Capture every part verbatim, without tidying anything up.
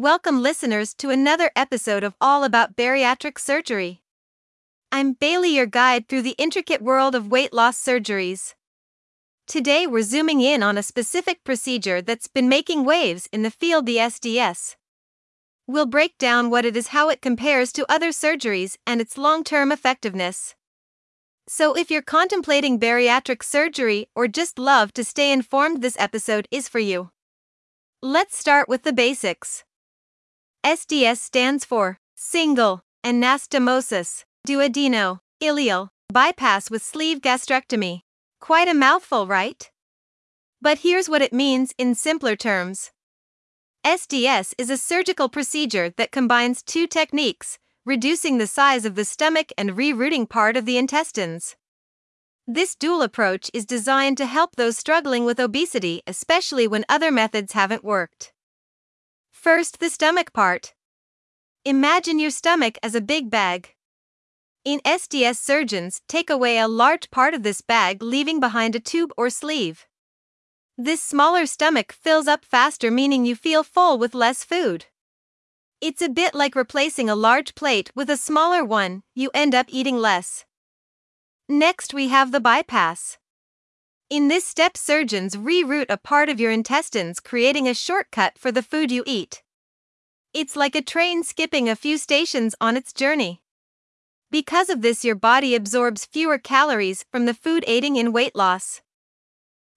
Welcome listeners to another episode of All About Bariatric Surgery. I'm Bailey, your guide through the intricate world of weight loss surgeries. Today we're zooming in on a specific procedure that's been making waves in the field, the S D S. We'll break down what it is, how it compares to other surgeries, and its long-term effectiveness. So if you're contemplating bariatric surgery or just love to stay informed, this episode is for you. Let's start with the basics. S D S stands for Single Anastomosis Duodeno-Ileal Bypass with Sleeve Gastrectomy. Quite a mouthful, right? But here's what it means in simpler terms. S D S is a surgical procedure that combines two techniques, reducing the size of the stomach and rerouting part of the intestines. This dual approach is designed to help those struggling with obesity, especially when other methods haven't worked. First, the stomach part. Imagine your stomach as a big bag. In S D S, surgeons take away a large part of this bag, leaving behind a tube or sleeve. This smaller stomach fills up faster, meaning you feel full with less food. It's a bit like replacing a large plate with a smaller one, you end up eating less. Next, we have the bypass. In this step, surgeons reroute a part of your intestines, creating a shortcut for the food you eat. It's like a train skipping a few stations on its journey. Because of this, your body absorbs fewer calories from the food, aiding in weight loss.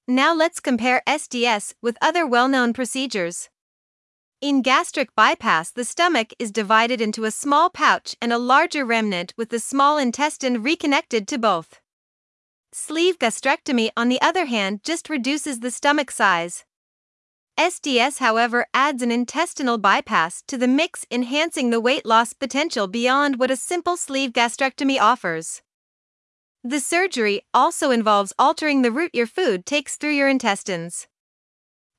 Now let's compare S D S with other well-known procedures. In gastric bypass, the stomach is divided into a small pouch and a larger remnant, with the small intestine reconnected to both. Sleeve gastrectomy, on the other hand, just reduces the stomach size. S D S, however, adds an intestinal bypass to the mix, enhancing the weight loss potential beyond what a simple sleeve gastrectomy offers. The surgery also involves altering the route your food takes through your intestines.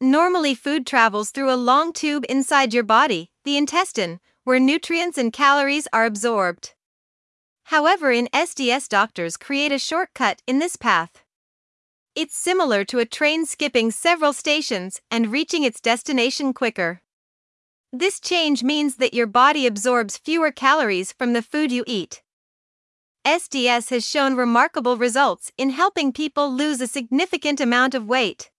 Normally, food travels through a long tube inside your body, the intestine, where nutrients and calories are absorbed. However, in S D S, doctors create a shortcut in this path. It's similar to a train skipping several stations and reaching its destination quicker. This change means that your body absorbs fewer calories from the food you eat. S D S has shown remarkable results in helping people lose a significant amount of weight.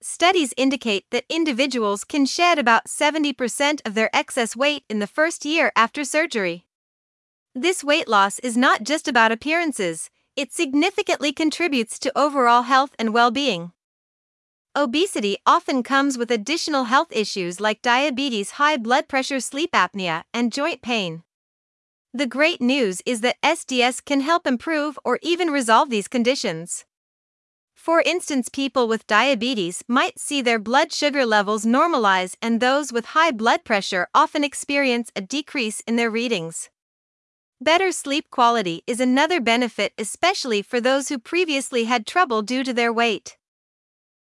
Studies indicate that individuals can shed about seventy percent of their excess weight in the first year after surgery. This weight loss is not just about appearances, it significantly contributes to overall health and well-being. Obesity often comes with additional health issues like diabetes, high blood pressure, sleep apnea, and joint pain. The great news is that S D S can help improve or even resolve these conditions. For instance, people with diabetes might see their blood sugar levels normalize, and those with high blood pressure often experience a decrease in their readings. Better sleep quality is another benefit, especially for those who previously had trouble due to their weight.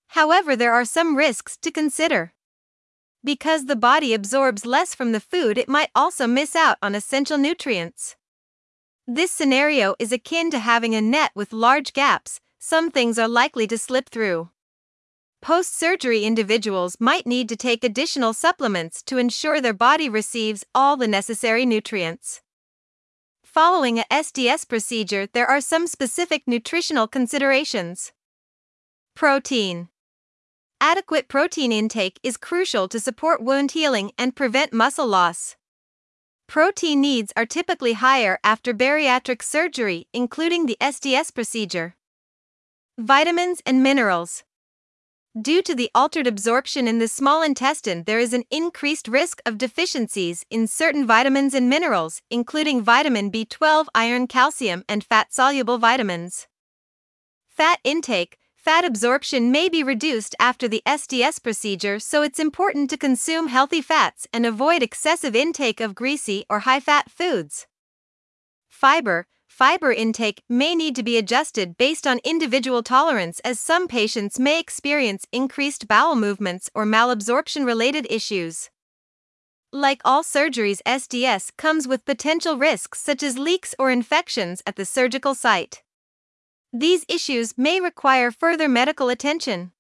However, there are some risks to consider. Because the body absorbs less from the food, it might also miss out on essential nutrients. This scenario is akin to having a net with large gaps, some things are likely to slip through. Post-surgery, individuals might need to take additional supplements to ensure their body receives all the necessary nutrients. Following a S D S procedure, there are some specific nutritional considerations. Protein. Adequate protein intake is crucial to support wound healing and prevent muscle loss. Protein needs are typically higher after bariatric surgery, including the S D S procedure. Vitamins and minerals. Due to the altered absorption in the small intestine, there is an increased risk of deficiencies in certain vitamins and minerals, including vitamin B twelve, iron, calcium, and fat-soluble vitamins. Fat intake. Fat absorption may be reduced after the S D S procedure, so it's important to consume healthy fats and avoid excessive intake of greasy or high-fat foods. Fiber. Fiber intake may need to be adjusted based on individual tolerance, as some patients may experience increased bowel movements or malabsorption-related issues. Like all surgeries, S D S comes with potential risks such as leaks or infections at the surgical site. These issues may require further medical attention.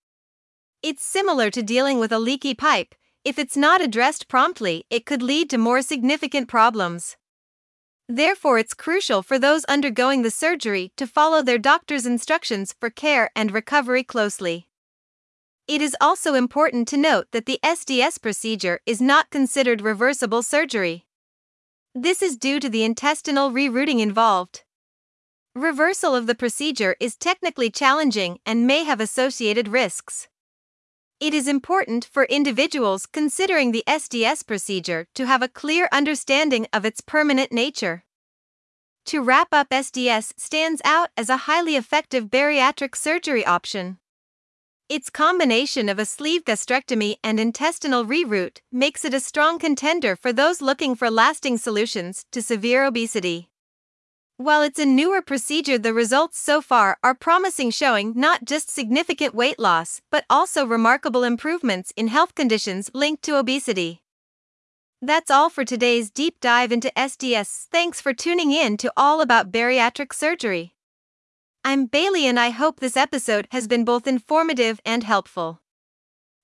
It's similar to dealing with a leaky pipe. if it's not addressed promptly, it could lead to more significant problems. Therefore, it's crucial for those undergoing the surgery to follow their doctor's instructions for care and recovery closely. It is also important to note that the S D S procedure is not considered reversible surgery. This is due to the intestinal rerouting involved. Reversal of the procedure is technically challenging and may have associated risks. It is important for individuals considering the S D S procedure to have a clear understanding of its permanent nature. To wrap up, S D S stands out as a highly effective bariatric surgery option. Its combination of a sleeve gastrectomy and intestinal reroute makes it a strong contender for those looking for lasting solutions to severe obesity. While it's a newer procedure, the results so far are promising, showing not just significant weight loss but also remarkable improvements in health conditions linked to obesity. That's all for today's deep dive into S D S. Thanks for tuning in to All About Bariatric Surgery. I'm Bailey, and I hope this episode has been both informative and helpful.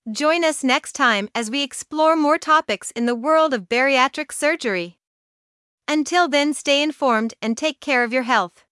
Join us next time as we explore more topics in the world of bariatric surgery. Until then, stay informed and take care of your health.